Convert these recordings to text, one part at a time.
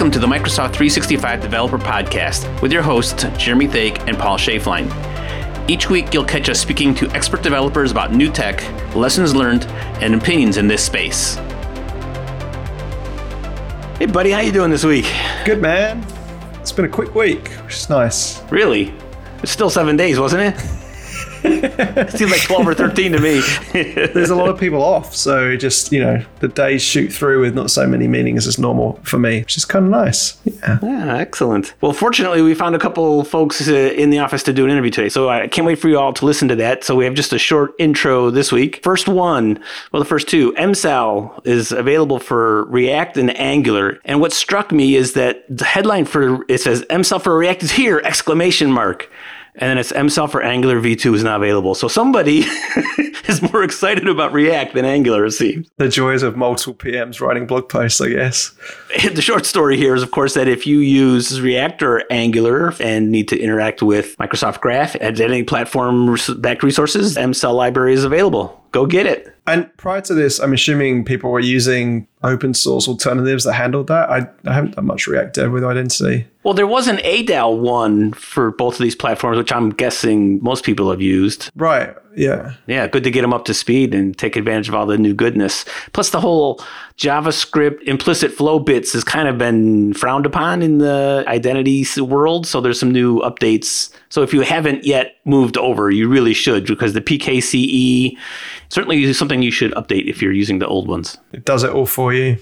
Welcome to the Microsoft 365 Developer Podcast with your hosts, Jeremy Thake and Paul Schaefline. Each week, you'll catch us speaking to expert developers about new tech, lessons learned, and opinions in this space. Hey, buddy, how you doing this week? Good, man. It's been a quick week, which is nice. Really? It's still 7 days, wasn't it? It seems like 12 or 13 to me. There's a lot of people off, so just, the days shoot through with not so many meetings as normal for me, which is kind of nice. Yeah, excellent. Well, fortunately, we found a couple folks in the office to do an interview today, so I can't wait for you all to listen to that. So we have just a short intro this week. The first two, MSAL is available for React and Angular, and what struck me is that the headline for it says, MSAL for React is here! !! And then it's MSAL for Angular V2 is now available. So somebody is more excited about React than Angular, it seems. The joys of multiple PMs writing blog posts, I guess. The short story here is, of course, that if you use React or Angular and need to interact with Microsoft Graph, any platform-backed resources, MSAL library is available. Go get it. And prior to this, I'm assuming people were using open source alternatives that handled that. I haven't done much React Dev with identity. Well, there was an ADAL one for both of these platforms, which I'm guessing most people have used. Right. Yeah. Yeah. Good to get them up to speed and take advantage of all the new goodness. Plus, the whole JavaScript implicit flow bits has kind of been frowned upon in the identity world. So there's some new updates. So if you haven't yet moved over, you really should, because the PKCE certainly is something you should update if you're using the old ones. It does it all for you.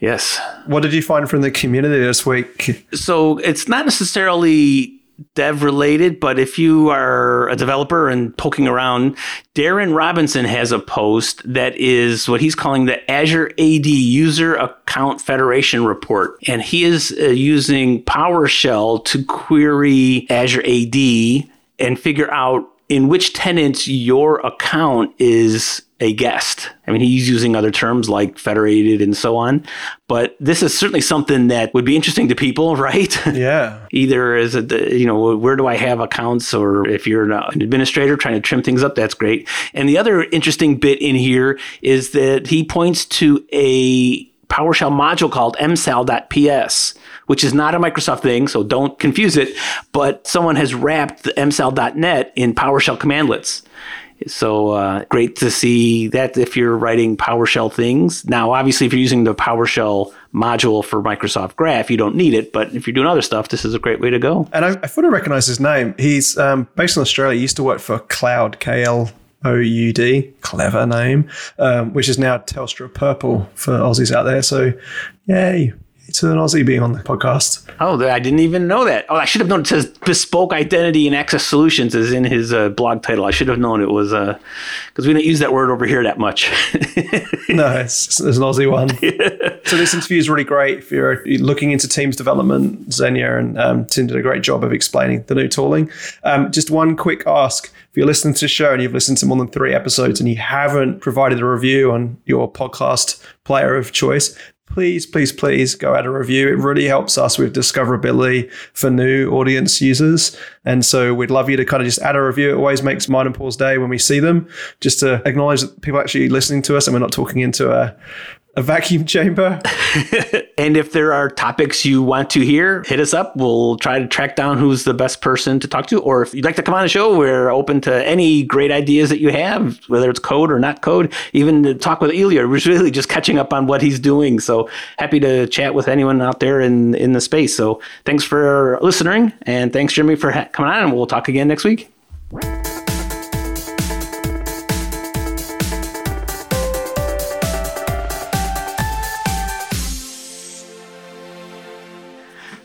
Yes. What did you find from the community this week? So it's not necessarily dev related, but if you are a developer and poking around, Darren Robinson has a post that is what he's calling the Azure AD User Account Federation Report. And he is using PowerShell to query Azure AD and figure out in which tenants your account is a guest. I mean, he's using other terms like federated and so on, but this is certainly something that would be interesting to people, right? Yeah. Either as a, where do I have accounts, or if you're an administrator trying to trim things up, that's great. And the other interesting bit in here is that he points to a PowerShell module called msal.ps, which is not a Microsoft thing, so don't confuse it, but someone has wrapped the msal.net in PowerShell commandlets. So great to see that if you're writing PowerShell things. Now, obviously, if you're using the PowerShell module for Microsoft Graph, you don't need it. But if you're doing other stuff, this is a great way to go. And I thought I recognized his name. He's based in Australia. He used to work for Cloud KL. OUD, clever name, which is now Telstra Purple for Aussies out there. So, yay. It's an Aussie being on the podcast. Oh, I didn't even know that. Oh, I should have known it says Bespoke Identity and Access Solutions is in his blog title. I should have known it was, because we don't use that word over here that much. No, it's an Aussie one. Yeah. So this interview is really great. If you're looking into Teams development, Jenya and Tim did a great job of explaining the new tooling. Just one quick ask. If you're listening to the show and you've listened to more than 3 episodes and you haven't provided a review on your podcast player of choice, please go out a review. It really helps us with discoverability for new audience users. And so we'd love you to kind of just add a review. It always makes mine and Paul's day when we see them, just to acknowledge that people are actually listening to us and we're not talking into a vacuum chamber. And if there are topics you want to hear, hit us up. We'll try to track down who's the best person to talk to. Or if you'd like to come on the show, we're open to any great ideas that you have, whether it's code or not code. Even to talk with Ilya, we're really just catching up on what he's doing. So happy to chat with anyone out there in the space. So thanks for listening. And thanks, Jeremy, for coming on. And we'll talk again next week.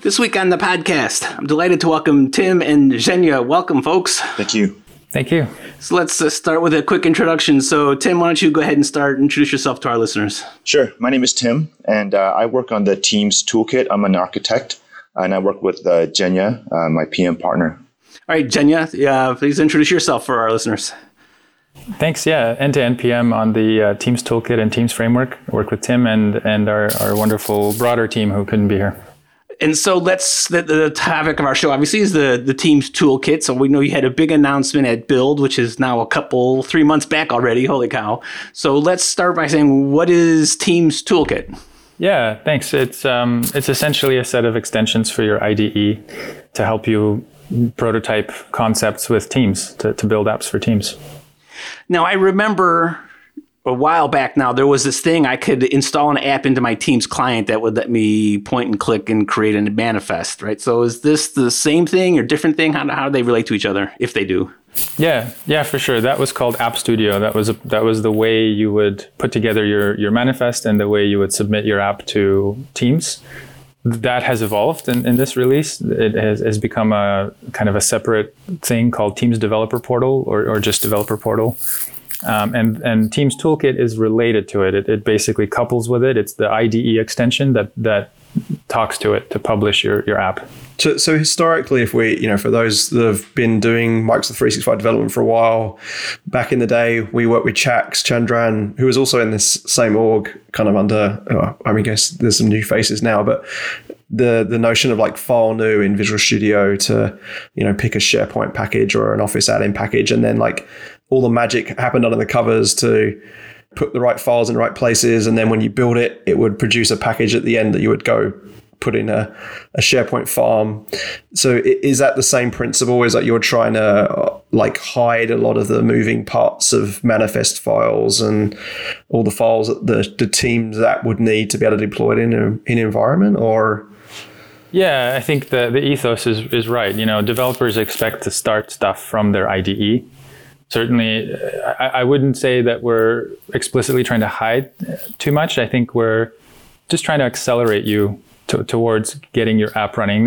This week on the podcast, I'm delighted to welcome Tim and Jenya. Welcome, folks. Thank you. Thank you. So let's start with a quick introduction. So Tim, why don't you go ahead and introduce yourself to our listeners. Sure. My name is Tim, and I work on the Teams Toolkit. I'm an architect, and I work with Jenya, my PM partner. All right, Jenya, please introduce yourself for our listeners. Thanks. Yeah, end-to-end PM on the Teams Toolkit and Teams Framework. I work with Tim and our wonderful broader team who couldn't be here. And so the topic of our show, obviously, is the Teams Toolkit. So we know you had a big announcement at Build, which is now 3 months back already. Holy cow. So let's start by saying, what is Teams Toolkit? Yeah, thanks. It's essentially a set of extensions for your IDE to help you prototype concepts with Teams, to build apps for Teams. Now, I remember a while back now, there was this thing I could install an app into my Teams client that would let me point and click and create a manifest, right? So is this the same thing or different thing? How do they relate to each other, if they do? Yeah, for sure. That was called App Studio. That was the way you would put together your manifest and the way you would submit your app to Teams. That has evolved in this release. It has become a kind of a separate thing called Teams Developer Portal or just Developer Portal. And Teams Toolkit is related to it. It basically couples with it. It's the IDE extension that talks to it to publish your app. So historically, if we, for those that have been doing Microsoft 365 development for a while, back in the day, we worked with Chacks Chandran, who was also in this same org, kind of under, I guess there's some new faces now, but the notion of like file new in Visual Studio to, pick a SharePoint package or an Office add-in package, and then like all the magic happened under the covers to put the right files in the right places. And then when you build it, it would produce a package at the end that you would go put in a SharePoint farm. So is that the same principle? Is that you're trying to like hide a lot of the moving parts of manifest files and all the files that the Teams app would need to be able to deploy it in an environment? Or... Yeah, I think the ethos is right. Developers expect to start stuff from their IDE. Certainly, I wouldn't say that we're explicitly trying to hide too much. I think we're just trying to accelerate you towards getting your app running.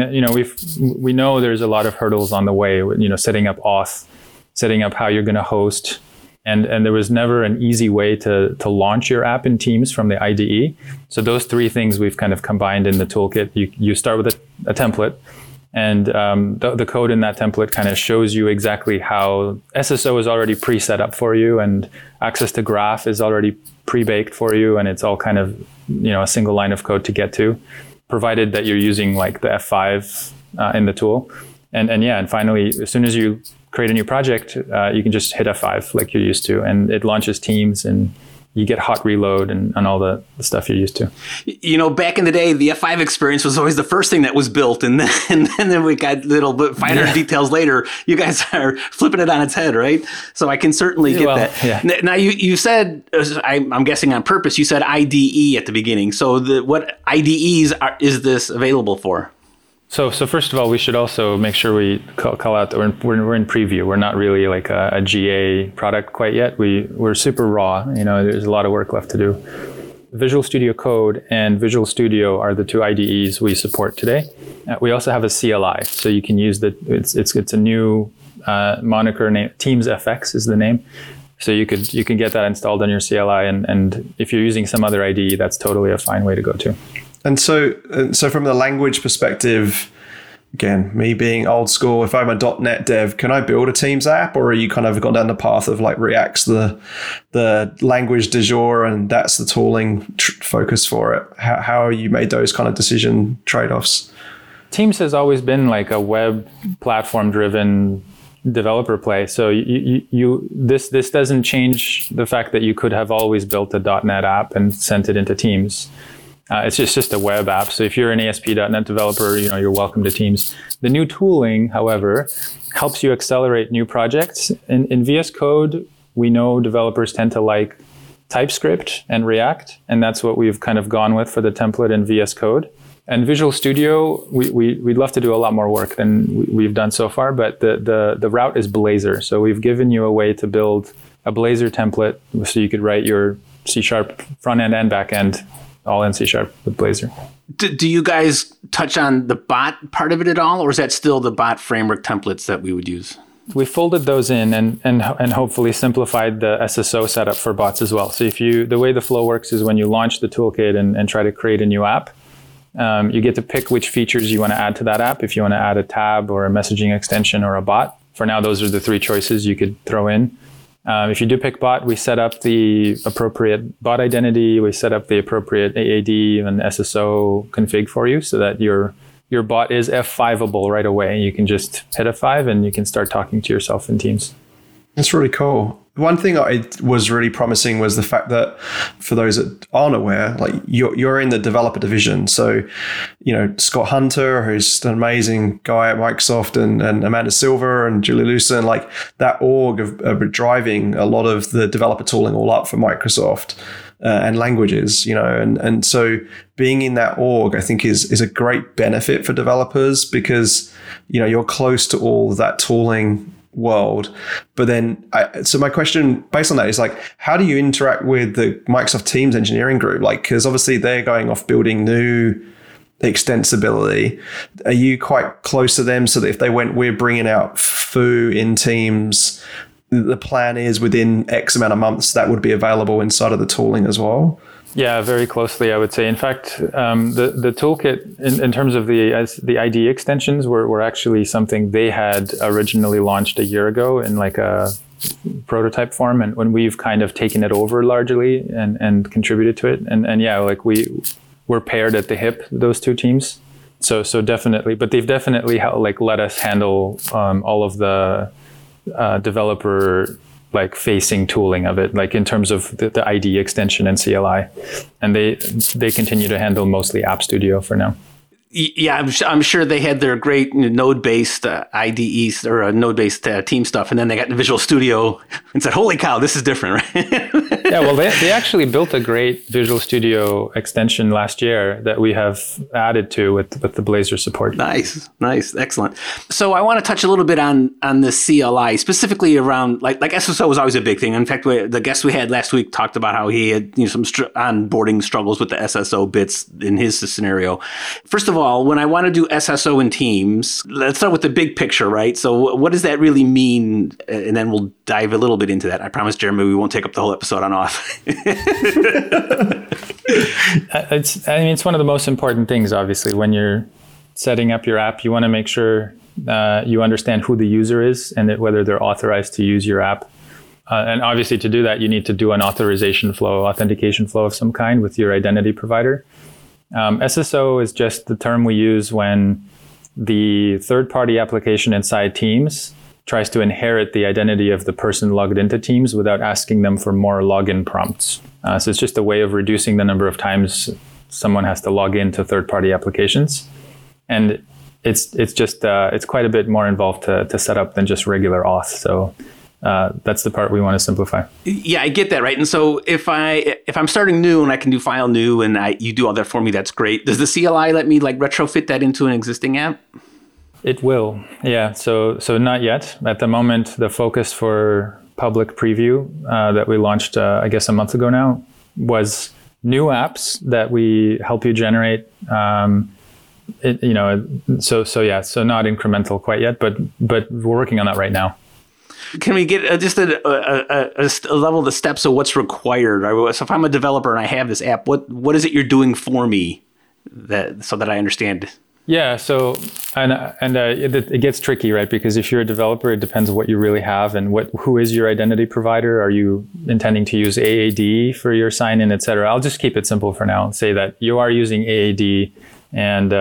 We know there's a lot of hurdles on the way. Setting up auth, setting up how you're going to host, and there was never an easy way to launch your app in Teams from the IDE. So those three things we've kind of combined in the toolkit. You start with a template. And the code in that template kind of shows you exactly how SSO is already pre-set up for you, and access to Graph is already pre-baked for you, and it's all kind of a single line of code to get to, provided that you're using like the F5 in the tool. And finally, as soon as you create a new project, you can just hit F5 like you're used to, and it launches Teams and you get hot reload and all the stuff you're used to. Back in the day, the F5 experience was always the first thing that was built. And then we got little bit finer details later. You guys are flipping it on its head, right? So I can certainly get that. Yeah. Now, you said, I'm guessing on purpose, you said IDE at the beginning. So what IDEs is this available for? So first of all, we should also make sure we call out that we're in preview. We're not really like a GA product quite yet. We're super raw. There's a lot of work left to do. Visual Studio Code and Visual Studio are the two IDEs we support today. We also have a CLI, so you can use it's a new moniker name. Teams FX is the name. So you can get that installed on your CLI, and if you're using some other IDE, that's totally a fine way to go to. And so from the language perspective, again, me being old school, if I'm a .NET dev, can I build a Teams app? Or are you kind of gone down the path of like React's the language du jour and that's the tooling focus for it? How have you made those kind of decision trade-offs? Teams has always been like a web platform-driven developer play. So this doesn't change the fact that you could have always built a .NET app and sent it into Teams. It's just a web app. So if you're an ASP.NET developer, you're welcome to Teams. The new tooling, however, helps you accelerate new projects. In VS Code, we know developers tend to like TypeScript and React, and that's what we've kind of gone with for the template in VS Code. And Visual Studio, we'd love to do a lot more work than we've done so far, but the route is Blazor. So we've given you a way to build a Blazor template so you could write your C# front end and back end all in C# with Blazor. Do you guys touch on the bot part of it at all, or is that still the bot framework templates that we would use? We folded those in and hopefully simplified the SSO setup for bots as well. So the way the flow works is when you launch the toolkit and try to create a new app, you get to pick which features you want to add to that app. If you want to add a tab or a messaging extension or a bot, for now, those are the three choices you could throw in. If you do pick bot, we set up the appropriate bot identity, we set up the appropriate AAD and SSO config for you so that your bot is F5-able right away. You can just hit F5 and you can start talking to yourself in Teams. That's really cool. One thing I was really promising was the fact that, for those that aren't aware, like you're in the developer division. So, you know, Scott Hunter, who's an amazing guy at Microsoft, and Amanda Silver and Julie Lucen, like that org of driving a lot of the developer tooling all up for Microsoft and languages, you know, and so being in that org, I think is a great benefit for developers because, you know, you're close to all that tooling world. But then, so my question based on that is like, how do you interact with the Microsoft Teams engineering group? Like, because obviously they're going off building new extensibility. Are you quite close to them so that if they went, we're bringing out foo in Teams, the plan is within X amount of months that would be available inside of the tooling as well? Yeah, very closely, I would say. In fact, the toolkit, in terms of the IDE extensions, were actually something they had originally launched a year ago in like a prototype form, and when we've kind of taken it over largely and contributed to it, and yeah, like we're paired at the hip, those two teams. So definitely, but they've definitely like let us handle all of the developer like facing tooling of it, like in terms of the IDE extension and CLI, and they continue to handle mostly App Studio for now. Yeah, I'm sure they had their great node-based IDEs or node-based team stuff, and then they got the Visual Studio and said, "Holy cow, this is different!" Right? Yeah, well, they actually built a great Visual Studio extension last year that we have added to with the Blazor support. Nice, excellent. So I want to touch a little bit on the CLI specifically around like SSO was always a big thing. In fact, the guest we had last week talked about how he had some onboarding struggles with the SSO bits in his scenario. First of all, when I want to do SSO in Teams, let's start with the big picture, right? So what does that really mean? And then we'll dive a little bit into that. I promise, Jeremy, we won't take up the whole episode on off. It's one of the most important things, obviously. When you're setting up your app, you want to make sure you understand who the user is and whether they're authorized to use your app. And obviously, to do that, you need to do an authentication flow of some kind with your identity provider. SSO is just the term we use when the third-party application inside Teams tries to inherit the identity of the person logged into Teams without asking them for more login prompts. So it's just a way of reducing the number of times someone has to log into third-party applications. And it's just it's quite a bit more involved to set up than just regular auth. So that's the part we want to simplify. Yeah, I get that, right? And so if I'm starting new and I can do file new and you do all that for me, that's great. Does the CLI let me like retrofit that into an existing app? It will, yeah. So not yet. At the moment, the focus for public preview that we launched, I guess, a month ago now, was new apps that we help you generate. So not incremental quite yet, but we're working on that right now. Can we get just a level of the steps of what's required? So if I'm a developer and I have this app, what is it you're doing for me so that I understand? Yeah, so it gets tricky, right? Because if you're a developer, it depends on what you really have and who is your identity provider. Are you intending to use AAD for your sign-in, et cetera? I'll just keep it simple for now and say that you are using AAD and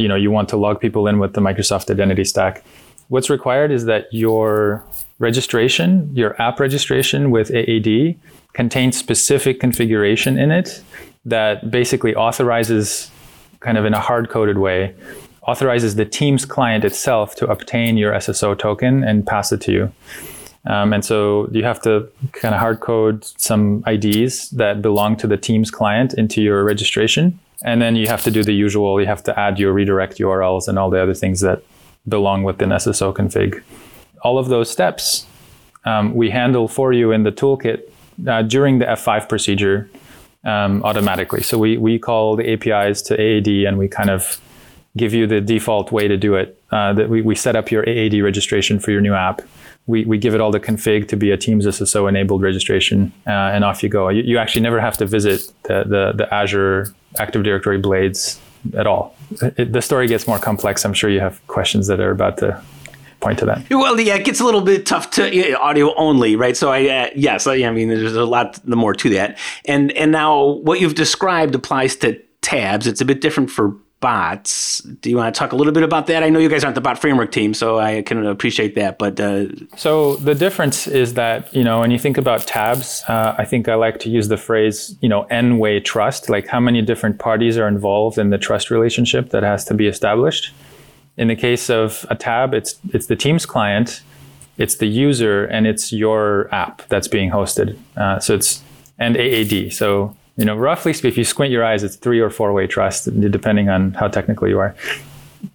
you want to log people in with the Microsoft identity stack. What's required is that your registration, your app registration with AAD, contains specific configuration in it that basically authorizes, kind of in a hard-coded way, authorizes the Teams client itself to obtain your SSO token and pass it to you. And so you have to kind of hard-code some IDs that belong to the Teams client into your registration. And then you have to do the usual. You have to add your redirect URLs and all the other things that belong within SSO config. All of those steps we handle for you in the toolkit during the F5 procedure automatically. So we call the APIs to AAD and we kind of give you the default way to do it. That we set up your AAD registration for your new app. We give it all the config to be a Teams SSO enabled registration and off you go. You actually never have to visit the Azure Active Directory blades at all. The story gets more complex. I'm sure you have questions that are about to point to that. Well, yeah, it gets a little bit tough to audio only, right? So there's a lot more to that. And now what you've described applies to tabs. It's a bit different for bots. Do you want to talk a little bit about that? I know you guys aren't the bot framework team, so I can appreciate that. But so the difference is that, you know, when you think about tabs, I think I like to use the phrase, you know, n-way trust, like how many different parties are involved in the trust relationship that has to be established. In the case of a tab, it's the Teams client, it's the user, and it's your app that's being hosted. So it's and AAD. So, you know, roughly speaking, if you squint your eyes, it's 3 or 4-way trust, depending on how technical you are.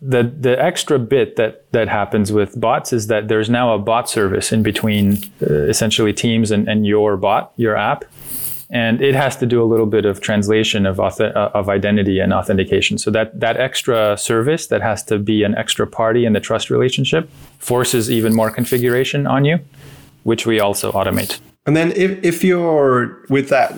The extra bit that happens with bots is that there's now a bot service in between essentially Teams and your bot, your app. And it has to do a little bit of translation of identity and authentication. So that extra service that has to be an extra party in the trust relationship forces even more configuration on you, which we also automate. And then if you're with that,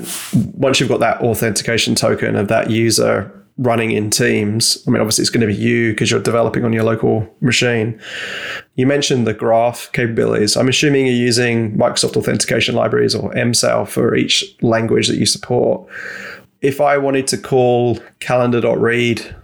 once you've got that authentication token of that user running in Teams, I mean, obviously it's going to be you because you're developing on your local machine. You mentioned the graph capabilities. I'm assuming you're using Microsoft Authentication Libraries or MSAL for each language that you support. If I wanted to call calendar.read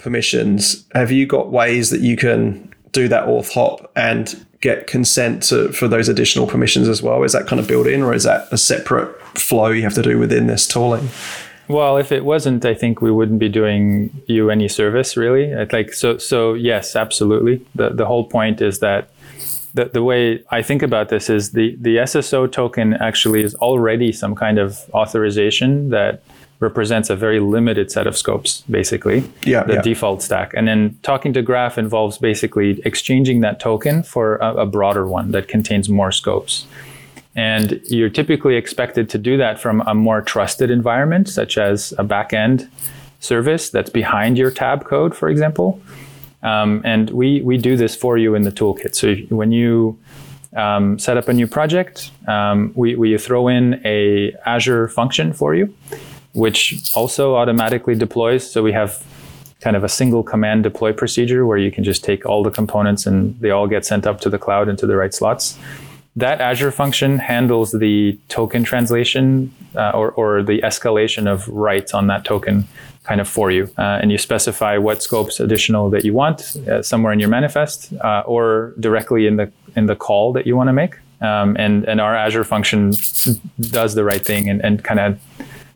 permissions, have you got ways that you can do that auth hop and get consent for those additional permissions as well? Is that kind of built in, or is that a separate flow you have to do within this tooling? Well, if it wasn't, I think we wouldn't be doing you any service, really. So yes, absolutely. The whole point is that the way I think about this is the SSO token actually is already some kind of authorization that represents a very limited set of scopes, basically, the default stack. And then talking to Graph involves basically exchanging that token for a broader one that contains more scopes. And you're typically expected to do that from a more trusted environment, such as a backend service that's behind your tab code, for example. And we do this for you in the toolkit. So when you set up a new project, we throw in a Azure function for you, which also automatically deploys. So we have kind of a single command deploy procedure where you can just take all the components and they all get sent up to the cloud into the right slots. That Azure function handles the token translation or the escalation of rights on that token kind of for you. And you specify what scopes additional that you want somewhere in your manifest or directly in the call that you want to make. And our Azure function does the right thing and kind of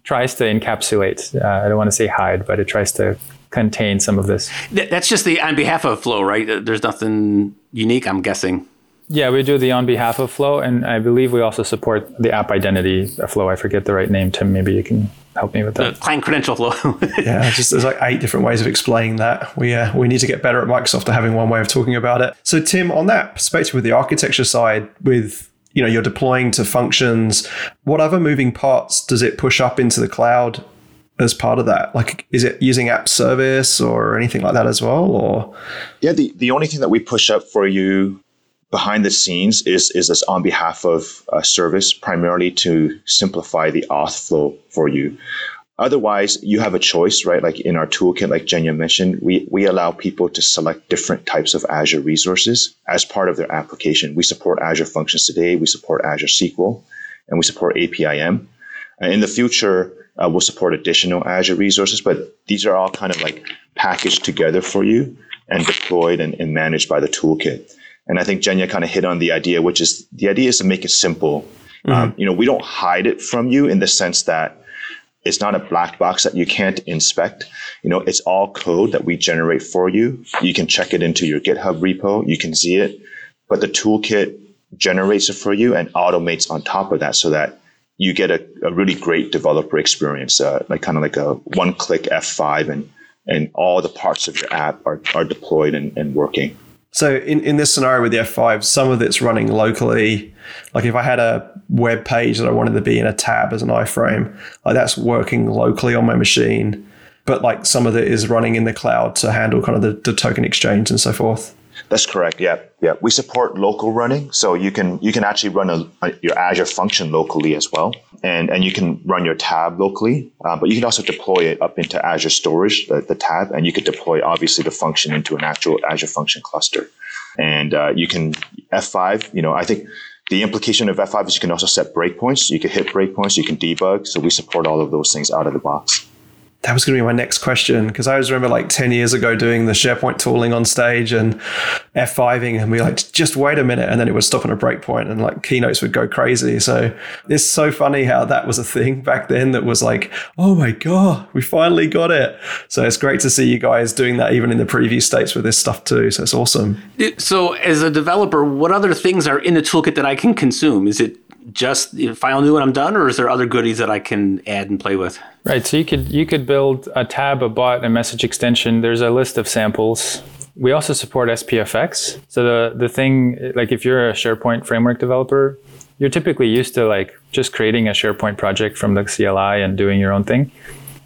tries to encapsulate. I don't want to say hide, but it tries to contain some of this. That's just the on behalf of flow, right? There's nothing unique, I'm guessing. Yeah, we do the on behalf of flow, and I believe we also support the app identity flow. I forget the right name. Tim, maybe you can help me with that. Client credential flow. Yeah, just there's like 8 different ways of explaining that. We need to get better at Microsoft at having one way of talking about it. So Tim, on that perspective with the architecture side, with you're deploying to functions, what other moving parts does it push up into the cloud as part of that? Like, is it using app service or anything like that as well? Or yeah, the only thing that we push up for you behind the scenes is this on behalf of a service, primarily to simplify the auth flow for you. Otherwise, you have a choice, right? Like in our toolkit, like Jenya mentioned, we allow people to select different types of Azure resources as part of their application. We support Azure Functions today, we support Azure SQL, and we support APIM. In the future, we'll support additional Azure resources, but these are all kind of like packaged together for you and deployed and managed by the toolkit. And I think Jenya kind of hit on the idea, which is the idea is to make it simple. Mm-hmm. We don't hide it from you in the sense that it's not a black box that you can't inspect. It's all code that we generate for you. You can check it into your GitHub repo. You can see it. But the toolkit generates it for you and automates on top of that so that you get a really great developer experience, like kind of like a one-click F5 and all the parts of your app are deployed and working. So in this scenario with the F5, some of it's running locally. Like if I had a web page that I wanted to be in a tab as an iframe, like that's working locally on my machine. But like some of it is running in the cloud to handle kind of the token exchange and so forth. That's correct. Yeah. We support local running. So you can actually run your Azure function locally as well. And you can run your tab locally, but you can also deploy it up into Azure storage, the tab, and you could deploy obviously the function into an actual Azure function cluster. And you can F5, I think the implication of F5 is you can also set breakpoints. You can hit breakpoints, you can debug. So we support all of those things out of the box. that was going to be my next question, because I always remember like 10 years ago doing the SharePoint tooling on stage and F5ing, and we like, just wait a minute. And then it would stop on a breakpoint and like keynotes would go crazy. So it's so funny how that was a thing back then that was like, oh my God, we finally got it. So it's great to see you guys doing that even in the preview states with this stuff too. So it's awesome. So as a developer, what other things are in the toolkit that I can consume? Is it just file new and I'm done, or is there other goodies that I can add and play with? Right, so you could build a tab, a bot, a message extension. There's a list of samples. We also support SPFX. So the thing, like if you're a SharePoint framework developer, you're typically used to like just creating a SharePoint project from the CLI and doing your own thing.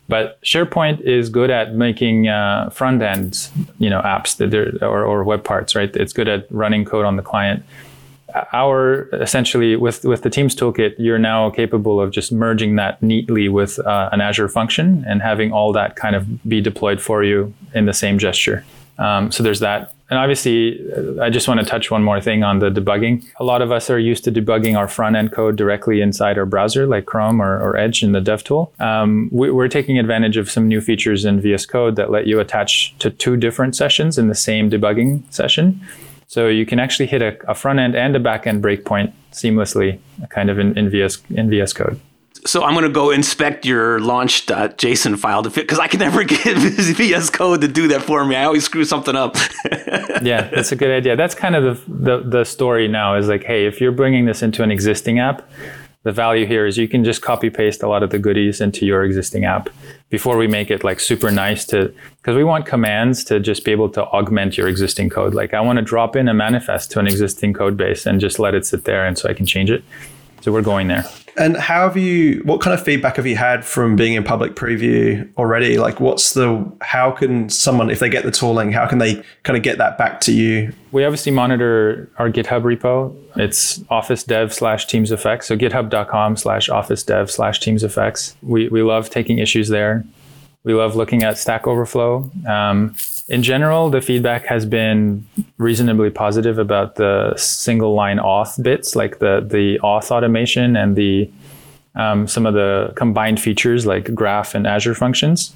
But SharePoint is good at making front ends, apps that or web parts, right? It's good at running code on the client. Essentially with the Teams toolkit, you're now capable of just merging that neatly with an Azure function and having all that kind of be deployed for you in the same gesture. So there's that. And obviously, I just want to touch one more thing on the debugging. A lot of us are used to debugging our front end code directly inside our browser, like Chrome or Edge in the dev tool. We're taking advantage of some new features in VS Code that let you attach to two different sessions in the same debugging session. So you can actually hit a front end and a back end breakpoint seamlessly, kind of in VS Code. So I'm going to go inspect your launch.json file to fit, because I can never get VS Code to do that for me. I always screw something up. Yeah, that's a good idea. That's kind of the story now is like, hey, if you're bringing this into an existing app, the value here is you can just copy paste a lot of the goodies into your existing app before we make it like super nice to, because we want commands to just be able to augment your existing code. Like I want to drop in a manifest to an existing code base and just let it sit there and so I can change it. So we're going there. And what kind of feedback have you had from being in public preview already? Like how can someone, if they get the tooling, how can they kind of get that back to you? We obviously monitor our GitHub repo. It's officedev/teamsfx. So github.com/officedev/teamsfx. We love taking issues there. We love looking at Stack Overflow. In general, the feedback has been reasonably positive about the single line auth bits, like the auth automation and the some of the combined features like Graph and Azure Functions.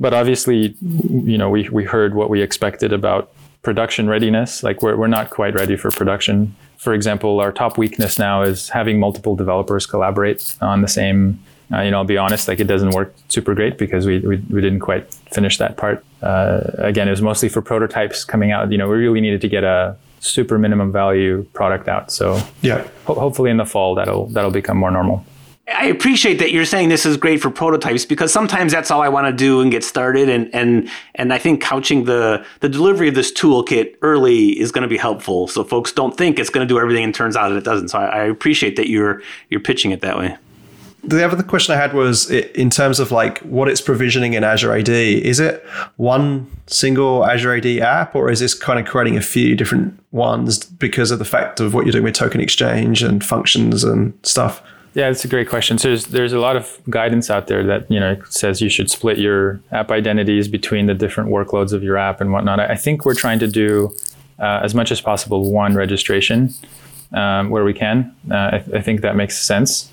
But obviously, we heard what we expected about production readiness. Like we're not quite ready for production. For example, our top weakness now is having multiple developers collaborate on the same. I'll be honest, like it doesn't work super great because we didn't quite finish that part. Again, it was mostly for prototypes coming out. We really needed to get a super minimum value product out. So yeah, hopefully in the fall that'll become more normal. I appreciate that you're saying this is great for prototypes, because sometimes that's all I want to do and get started. And I think couching the delivery of this toolkit early is going to be helpful. So folks don't think it's going to do everything and turns out that it doesn't. So I appreciate that you're pitching it that way. The other question I had was in terms of like what it's provisioning in Azure AD. Is it one single Azure AD app, or is this kind of creating a few different ones because of the fact of what you're doing with token exchange and functions and stuff? Yeah, that's a great question. So there's a lot of guidance out there that says you should split your app identities between the different workloads of your app and whatnot. I think we're trying to do as much as possible one registration where we can. I think that makes sense.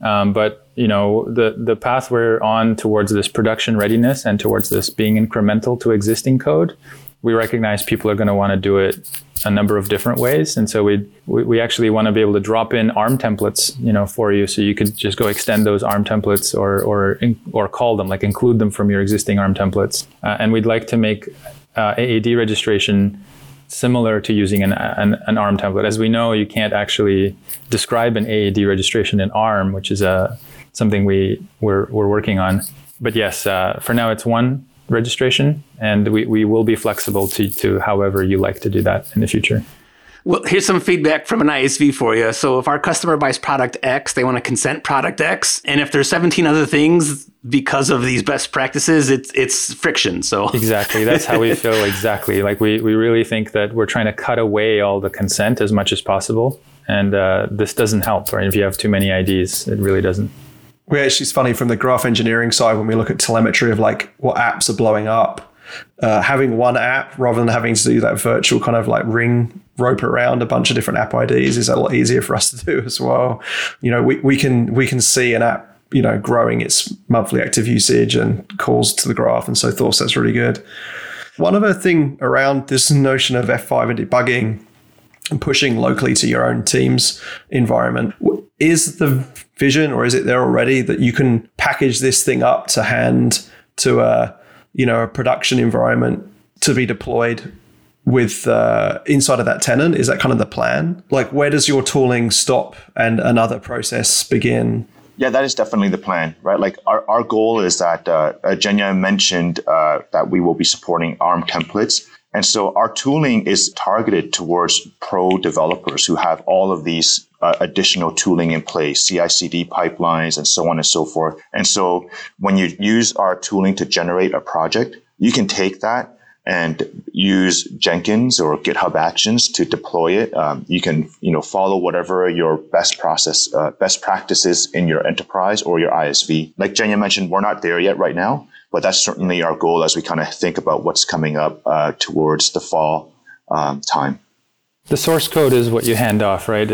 But the path we're on towards this production readiness and towards this being incremental to existing code, we recognize people are going to want to do it a number of different ways, and so we actually want to be able to drop in ARM templates, for you, so you could just go extend those ARM templates or call them, like include them from your existing ARM templates, and we'd like to make AAD registration similar to using an ARM template. As we know, you can't actually describe an AAD registration in ARM, which is something we're working on. But yes, for now it's one registration, and we will be flexible to however you like to do that in the future. Well, here's some feedback from an ISV for you. So if our customer buys product X, they want to consent product X. And if there's 17 other things because of these best practices, it's friction. So exactly. That's how we feel. Exactly. Like we really think that we're trying to cut away all the consent as much as possible. And this doesn't help, right? If you have too many IDs, it really doesn't. We actually, it's funny from the graph engineering side, when we look at telemetry of like what apps are blowing up, having one app rather than having to do that virtual kind of like ring rope around a bunch of different app IDs is a lot easier for us to do as well. We can see an app you know, growing its monthly active usage and calls to the graph and so forth. So that's really good. One other thing around this notion of F5 and debugging and pushing locally to your own Teams environment is the vision, or is it there already, that you can package this thing up to hand to a, you know, a production environment to be deployed with inside of that tenant? Is that kind of the plan? Like, where does your tooling stop and another process begin? Yeah, that is definitely the plan, right? Like our goal is that Jenya mentioned that we will be supporting ARM templates. And so our tooling is targeted towards pro developers who have all of these additional tooling in place, CI/CD pipelines and so on and so forth. And so when you use our tooling to generate a project, you can take that and use Jenkins or GitHub Actions to deploy it. You can, you know, follow whatever your best practices in your enterprise or your ISV. Like Jenya mentioned, we're not there yet right now, but that's certainly our goal as we kind of think about what's coming up towards the fall time. The source code is what you hand off, right?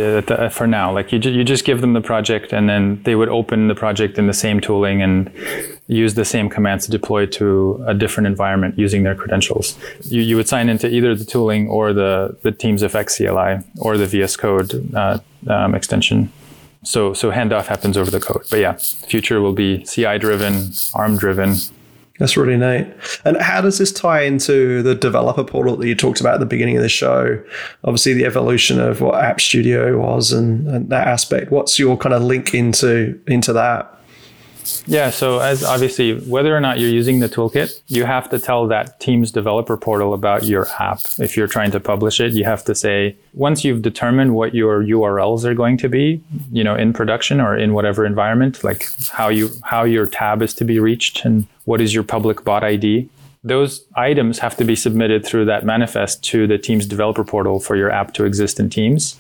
For now, like you just give them the project, and then they would open the project in the same tooling and use the same commands to deploy to a different environment using their credentials. You would sign into either the tooling or the Teams FX CLI or the VS Code extension. So handoff happens over the code. But yeah, future will be CI driven, ARM driven. That's really neat. And how does this tie into the developer portal that you talked about at the beginning of the show? Obviously, the evolution of what App Studio was and that aspect. What's your kind of link into that? Yeah, so as obviously, whether or not you're using the toolkit, you have to tell that Teams Developer Portal about your app. If you're trying to publish it, you have to say, once you've determined what your URLs are going to be, you know, in production or in whatever environment, like how your tab is to be reached and what is your public bot ID, those items have to be submitted through that manifest to the Teams Developer Portal for your app to exist in Teams.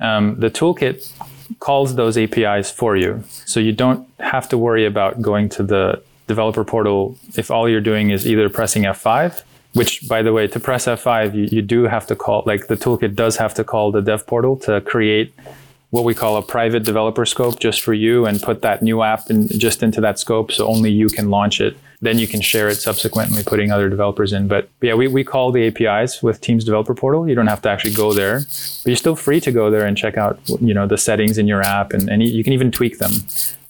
The toolkit calls those APIs for you. So you don't have to worry about going to the developer portal if all you're doing is either pressing F5, which, by the way, to press F5, you do have to call, like the toolkit does have to call the dev portal to create what we call a private developer scope just for you and put that new app just into that scope so only you can launch it. Then you can share it subsequently, putting other developers in. But yeah, we call the APIs with Teams Developer Portal. You don't have to actually go there, but you're still free to go there and check out, you know, the settings in your app, and you can even tweak them.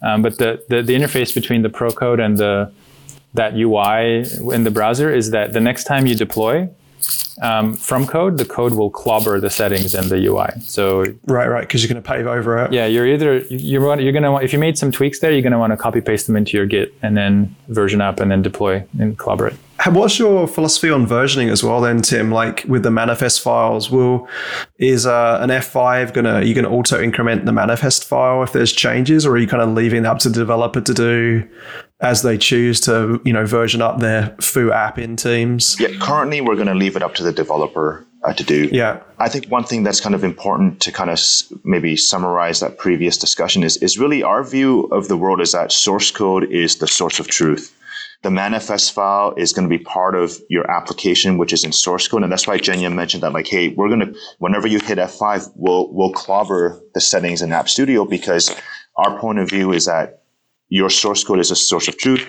But the interface between the pro code and that UI in the browser is that the next time you deploy, from code, the code will clobber the settings in the UI. So right, because you're going to pave over it. Yeah, you're going to want, if you made some tweaks there, you're going to want to copy paste them into your Git and then version up and then deploy and clobber it. What's your philosophy on versioning as well, then, Tim? Like with the manifest files, is an F5 are you gonna auto increment the manifest file if there's changes, or are you kind of leaving that up to the developer to do as they choose to, you know, version up their foo app in Teams? Yeah, currently we're going to leave it up to the developer to do. Yeah, I think one thing that's kind of important to kind of maybe summarize that previous discussion is really our view of the world is that source code is the source of truth. The manifest file is going to be part of your application, which is in source code. And that's why Jenya mentioned that, like, hey, whenever you hit F5, we'll clobber the settings in App Studio, because our point of view is that your source code is a source of truth.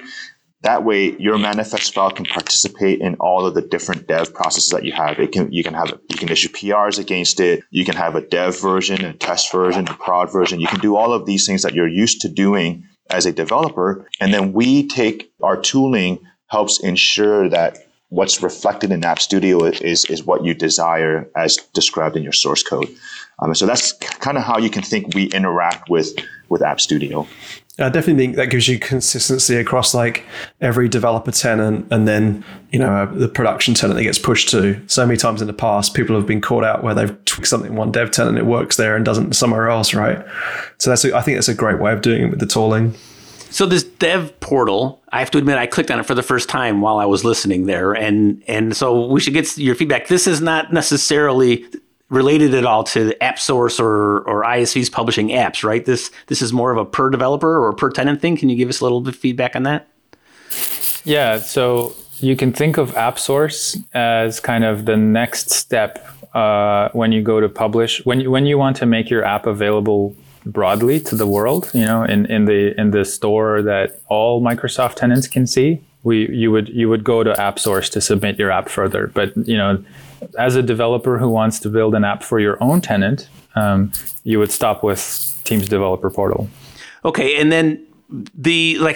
That way, your manifest file can participate in all of the different dev processes that you have. You can issue PRs against it. You can have a dev version, a test version, a prod version. You can do all of these things that you're used to doing as a developer, and then our tooling helps ensure that what's reflected in App Studio is what you desire as described in your source code. So that's kind of how you can think we interact with App Studio. I definitely think that gives you consistency across like every developer tenant, and then, you know, the production tenant that gets pushed to. So many times in the past, people have been caught out where they've tweaked something in one dev tenant, it works there and doesn't somewhere else, right? So I think that's a great way of doing it with the tooling. So this dev portal, I have to admit, I clicked on it for the first time while I was listening there. And so we should get your feedback. This is not necessarily related at all to the AppSource or ISVs publishing apps, right? This is more of a per developer or per tenant thing. Can you give us a little bit of feedback on that? Yeah, so you can think of AppSource as kind of the next step when you go to publish. When you want to make your app available broadly to the world, you know, in the store that all Microsoft tenants can see. You would go to AppSource to submit your app further. But, you know, as a developer who wants to build an app for your own tenant, you would stop with Teams Developer Portal. Okay, and then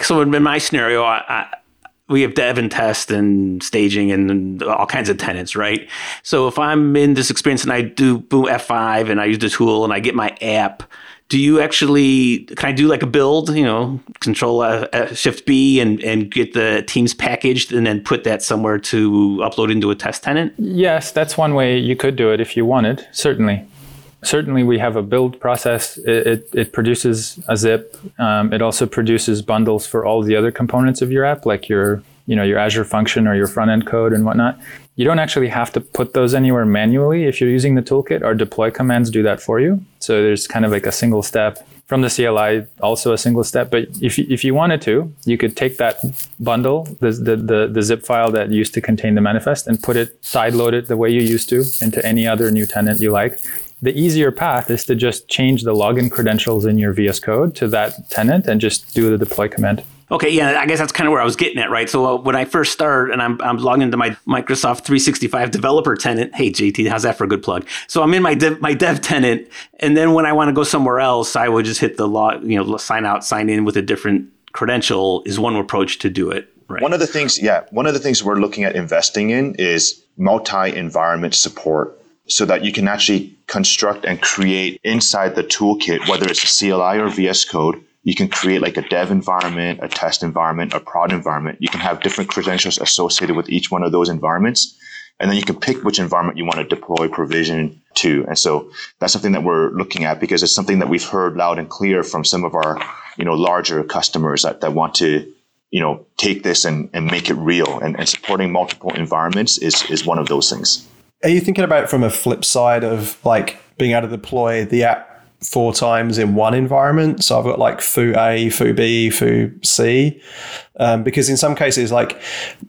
so in my scenario, we have dev and test and staging and all kinds of tenants, right? So if I'm in this experience and I do boom F5 and I use the tool and I get my app, can I do like a build, you know, control shift B and get the Teams packaged and then put that somewhere to upload into a test tenant? Yes, that's one way you could do it if you wanted, certainly. Certainly, we have a build process. It produces a zip. It also produces bundles for all the other components of your app, like your Azure function or your front end code and whatnot. You don't actually have to put those anywhere manually if you're using the toolkit. Our deploy commands do that for you. So there's kind of like a single step from the CLI, also a single step. But if you wanted to, you could take that bundle, the zip file that used to contain the manifest, and put it sideload it the way you used to into any other new tenant you like. The easier path is to just change the login credentials in your VS Code to that tenant and just do the deploy command. Okay, yeah, I guess that's kind of where I was getting at, right? So when I first start and I'm logging into my Microsoft 365 developer tenant, hey, JT, how's that for a good plug? So I'm in my dev tenant, and then when I want to go somewhere else, I would just hit the sign out, sign in with a different credential is one approach to do it, right? One of the things we're looking at investing in is multi-environment support, so that you can actually construct and create inside the toolkit, whether it's a CLI or VS Code. You can create like a dev environment, a test environment, a prod environment. You can have different credentials associated with each one of those environments. And then you can pick which environment you want to deploy provision to. And so that's something that we're looking at, because it's something that we've heard loud and clear from some of our, you know, larger customers that want to, you know, take this and make it real. And supporting multiple environments is one of those things. Are you thinking about it from a flip side of like being able to deploy the app 4 times in one environment? So I've got like foo A, foo B, foo C, because in some cases, like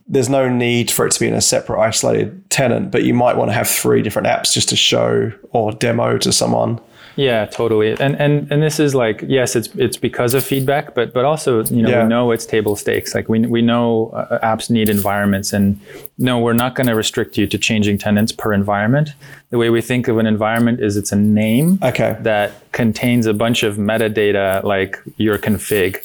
there's no need for it to be in a separate isolated tenant, but you might want to have 3 different apps just to show or demo to someone. Yeah, totally. And this is like, yes, it's because of feedback, but also, you know, we know it's table stakes. Like we know apps need environments, and no, we're not going to restrict you to changing tenants per environment. The way we think of an environment is it's a name that contains a bunch of metadata, like your config.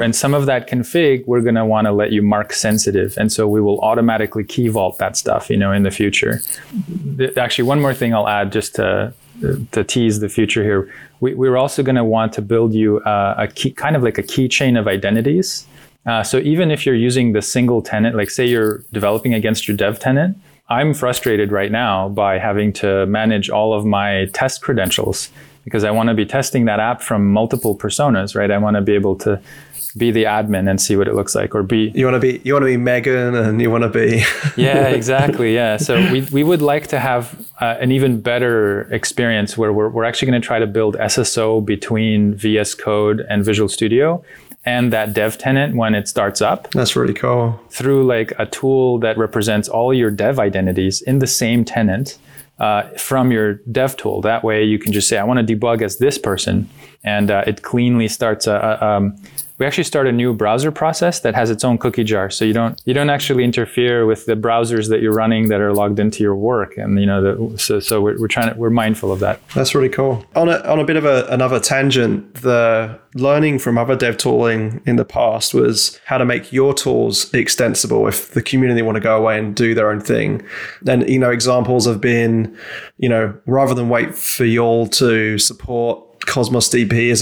And some of that config, we're going to want to let you mark sensitive. And so we will automatically key vault that stuff, you know, in the future. Actually, one more thing I'll add just to tease the future here, we're also going to want to build you a key, kind of like a keychain of identities. So even if you're using the single tenant, like say you're developing against your dev tenant, I'm frustrated right now by having to manage all of my test credentials, because I want to be testing that app from multiple personas, right? I want to be able to be the admin and see what it looks like, or be... You want to be Megan, and you want to be... Yeah, exactly. Yeah. So we would like to have an even better experience where we're actually going to try to build SSO between VS Code and Visual Studio and that dev tenant when it starts up. That's really cool. Through like a tool that represents all your dev identities in the same tenant. From your dev tool. That way you can just say, I want to debug as this person. And it cleanly starts we actually start a new browser process that has its own cookie jar. So you don't actually interfere with the browsers that you're running that are logged into your work. And, you know, we're mindful of that. That's really cool. On a bit of another tangent, the learning from other dev tooling in the past was how to make your tools extensible if the community want to go away and do their own thing. And, you know, examples have been, you know, rather than wait for you all to support Cosmos DB as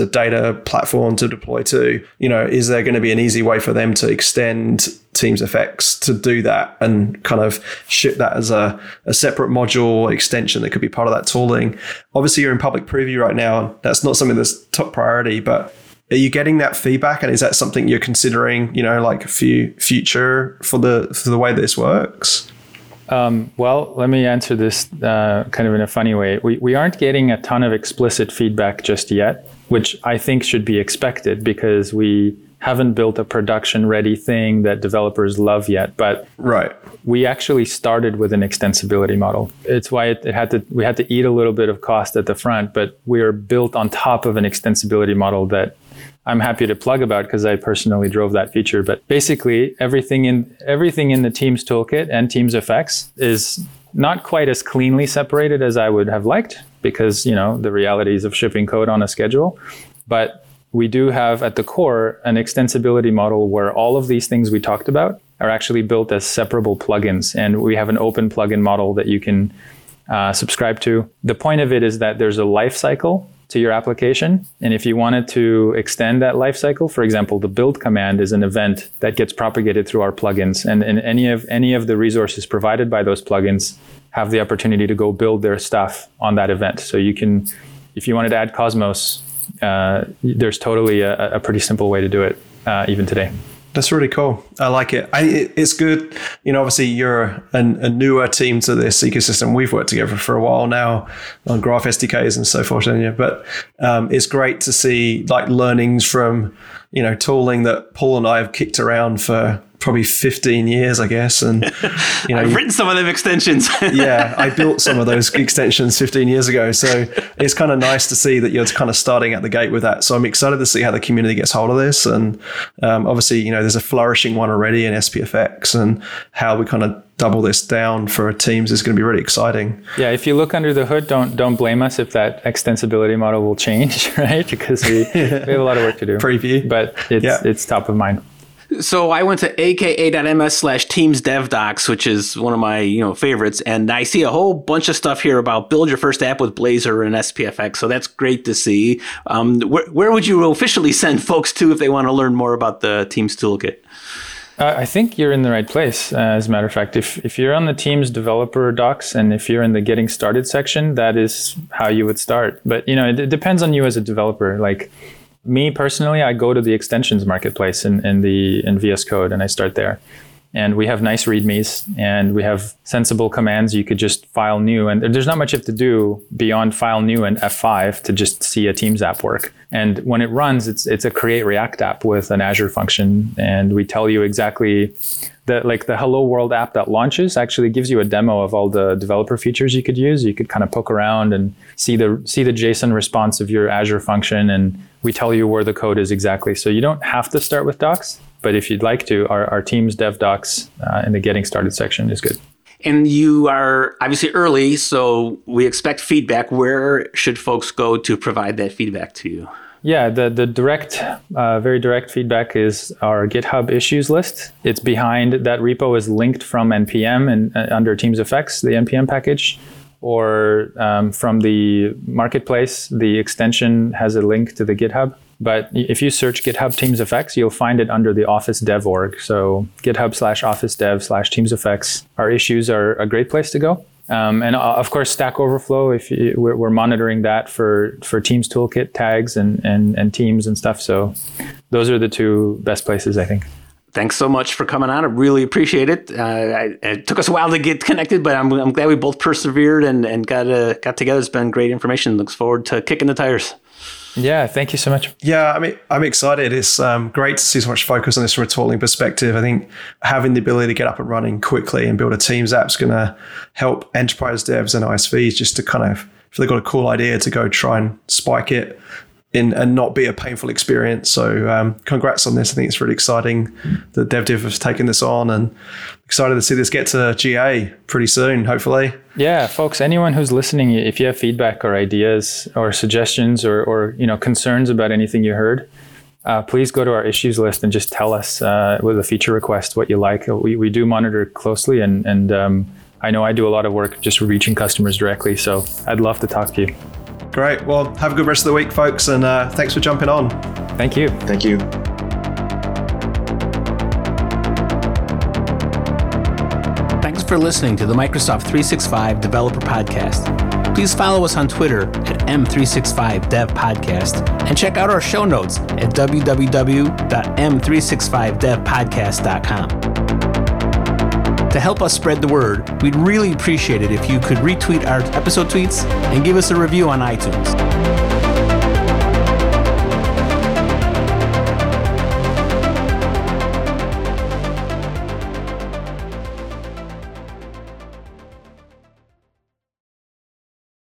a data platform to deploy to, you know, is there going to be an easy way for them to extend Teams FX to do that and kind of ship that as a separate module extension that could be part of that tooling? Obviously, you're in public preview right now. That's not something that's top priority, but are you getting that feedback? And is that something you're considering, you know, like future for the way this works? Well, let me answer this kind of in a funny way. We aren't getting a ton of explicit feedback just yet, which I think should be expected, because we haven't built a production-ready thing that developers love yet, but we actually started with an extensibility model. It's why we had to eat a little bit of cost at the front, but we are built on top of an extensibility model that I'm happy to plug about because I personally drove that feature. But basically, everything in the Teams Toolkit and Teams FX is not quite as cleanly separated as I would have liked because, you know, the realities of shipping code on a schedule. But we do have at the core an extensibility model where all of these things we talked about are actually built as separable plugins. And we have an open plugin model that you can subscribe to. The point of it is that there's a life cycle to your application. And if you wanted to extend that life cycle, for example, the build command is an event that gets propagated through our plugins. And any of the resources provided by those plugins have the opportunity to go build their stuff on that event. So you can, if you wanted to add Cosmos, there's totally a pretty simple way to do it, even today. That's really cool. I like it. It's good. You know, obviously you're a newer team to this ecosystem. We've worked together for a while now on Graph SDKs and so forth. But it's great to see like learnings from, you know, tooling that Paul and I have kicked around for probably 15 years, I guess. And you know, I've written some of them extensions. Yeah, I built some of those extensions 15 years ago. So it's kind of nice to see that you're kind of starting at the gate with that. So I'm excited to see how the community gets hold of this. And obviously, you know, there's a flourishing one already in SPFX, and how we kind of double this down for Teams is going to be really exciting. Yeah, if you look under the hood, don't blame us if that extensibility model will change, right? Because we have a lot of work to do. Preview. But it's top of mind. So I went to aka.ms/teamsdevdocs, which is one of my favorites, and I see a whole bunch of stuff here about build your first app with Blazor and SPFX. So that's great to see. Where would you officially send folks to if they want to learn more about the Teams Toolkit? I think you're in the right place. As a matter of fact, if you're on the Teams developer docs and if you're in the getting started section, that is how you would start. But it depends on you as a developer. Like, me personally, I go to the extensions marketplace in VS Code and I start there. And we have nice readmes and we have sensible commands. You could just file new, and there's not much you have to do beyond file new and F5 to just see a Teams app work. And when it runs, it's a create React app with an Azure function. And we tell you exactly that, like, the Hello World app that launches actually gives you a demo of all the developer features you could use. You could kind of poke around and see the JSON response of your Azure function, and we tell you where the code is exactly. So you don't have to start with docs. But if you'd like to, our Teams Dev Docs in the Getting Started section is good. And you are obviously early, so we expect feedback. Where should folks go to provide that feedback to you? Yeah, the direct, very direct feedback is our GitHub issues list. It's behind, that repo is linked from NPM and under Teams FX, the NPM package. Or from the marketplace, the extension has a link to the GitHub. But if you search GitHub Teams FX, you'll find it under the Office Dev org. So GitHub/OfficeDev/Teams FX. Our issues are a great place to go. And of course, Stack Overflow, we're monitoring that for Teams Toolkit tags and Teams and stuff. So those are the two best places, I think. Thanks so much for coming on. I really appreciate it. It took us a while to get connected, but I'm glad we both persevered and got together. It's been great information. Looks forward to kicking the tires. Yeah, thank you so much. Yeah, I mean, I'm excited. It's great to see so much focus on this from a tooling perspective. I think having the ability to get up and running quickly and build a Teams app is going to help enterprise devs and ISVs just to kind of, if they've got a cool idea, to go try and spike it and not be a painful experience. So congrats on this. I think it's really exciting that DevDiv has taken this on, and excited to see this get to GA pretty soon, hopefully. Yeah, folks, anyone who's listening, if you have feedback or ideas or suggestions or concerns about anything you heard, please go to our issues list and just tell us with a feature request what you like. We do monitor closely, and I know I do a lot of work just reaching customers directly, so I'd love to talk to you. Great. Well, have a good rest of the week, folks, and thanks for jumping on. Thank you. Thank you. Thanks for listening to the Microsoft 365 Developer Podcast. Please follow us on Twitter at M365DevPodcast and check out our show notes at www.m365devpodcast.com. To help us spread the word, we'd really appreciate it if you could retweet our episode tweets and give us a review on iTunes.